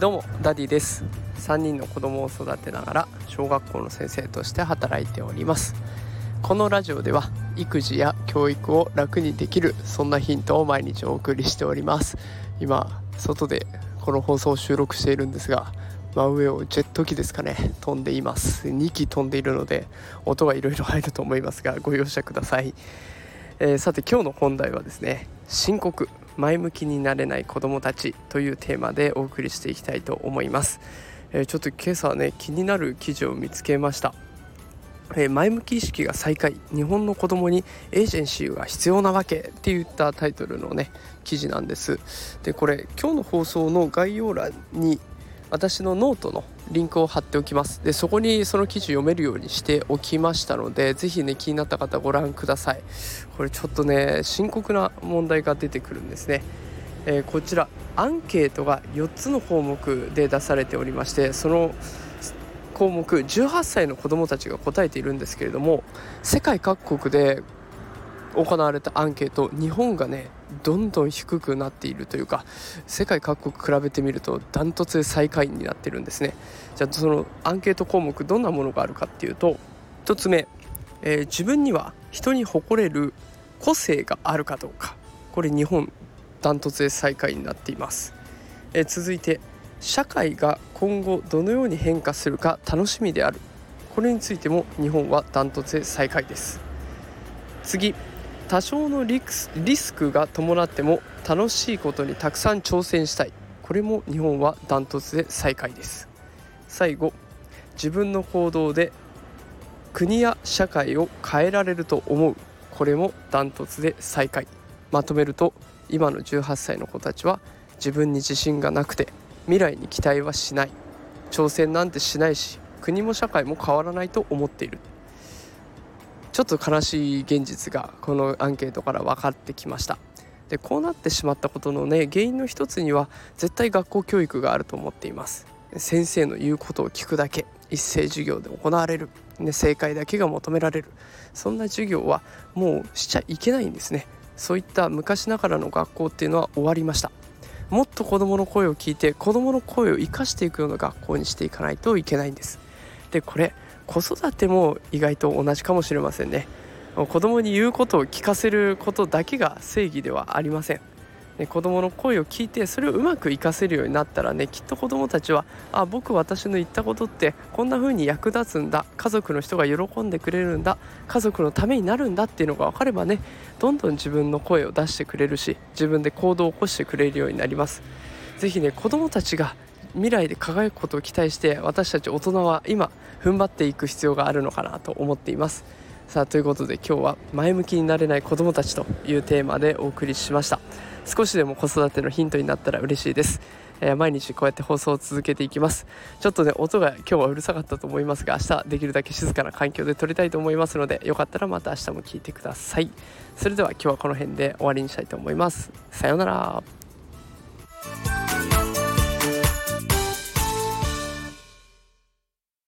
どうもダディです。3人の子供を育てながら小学校の先生として働いております。このラジオでは育児や教育を楽にできる、そんなヒントを毎日お送りしております。今外でこの放送を収録しているんですが、真上をジェット機ですかね、飛んでいます。2機飛んでいるので音がいろいろ入ると思いますがご容赦ください。さて今日の本題はですね、深刻前向きになれない子どもたちというテーマでお送りしていきたいと思います。ちょっと今朝ね気になる記事を見つけました。前向き意識が最下位、日本の子どもにエージェンシーが必要なわけっていったタイトルのね記事なんです。でこれ今日の放送の概要欄に私のノートのリンクを貼っておきます。でそこにその記事読めるようにしておきましたので、ぜひね気になった方ご覧ください。これちょっとね深刻な問題が出てくるんですね。こちらアンケートが4つの項目で出されておりまして、その項目18歳の子どもたちが答えているんですけれども、世界各国で行われたアンケート、日本がねどんどん低くなっているというか、世界各国比べてみるとダントツで最下位になってるんですね。じゃあそのアンケート項目どんなものがあるかっていうと、1つ目、自分には人に誇れる個性があるかどうか、これ日本ダントツで最下位になっています。続いて社会が今後どのように変化するか楽しみである、これについても日本はダントツで最下位です。次、多少のリスクが伴っても楽しいことにたくさん挑戦したい、これも日本はダントツで最下位です。最後、自分の行動で国や社会を変えられると思う、これもダントツで最下位。まとめると今の18歳の子たちは自分に自信がなくて未来に期待はしない、挑戦なんてしないし国も社会も変わらないと思っている。ちょっと悲しい現実がこのアンケートから分かってきました。でこうなってしまったことのね原因の一つには絶対学校教育があると思っています。先生の言うことを聞くだけ、一斉授業で行われる、ね、正解だけが求められる、そんな授業はもうしちゃいけないんですね。そういった昔ながらの学校っていうのは終わりました。もっと子どもの声を聞いて子どもの声を生かしていくような学校にしていかないといけないんです。でこれ子育ても意外と同じかもしれませんね。子供に言うことを聞かせることだけが正義ではありません。で子供の声を聞いてそれをうまく活かせるようになったらね、きっと子供たちは私の言ったことってこんな風に役立つんだ、家族の人が喜んでくれるんだ、家族のためになるんだっていうのが分かればね、どんどん自分の声を出してくれるし自分で行動を起こしてくれるようになります。ぜひね子供たちが未来で輝くことを期待して、私たち大人は今踏ん張っていく必要があるのかなと思っています。さあということで今日は前向きになれない子どもたちというテーマでお送りしました。少しでも子育てのヒントになったら嬉しいです。毎日こうやって放送を続けていきます。ちょっとね音が今日はうるさかったと思いますが、明日できるだけ静かな環境で撮りたいと思いますので、よかったらまた明日も聞いてください。それでは今日はこの辺で終わりにしたいと思います。さようなら。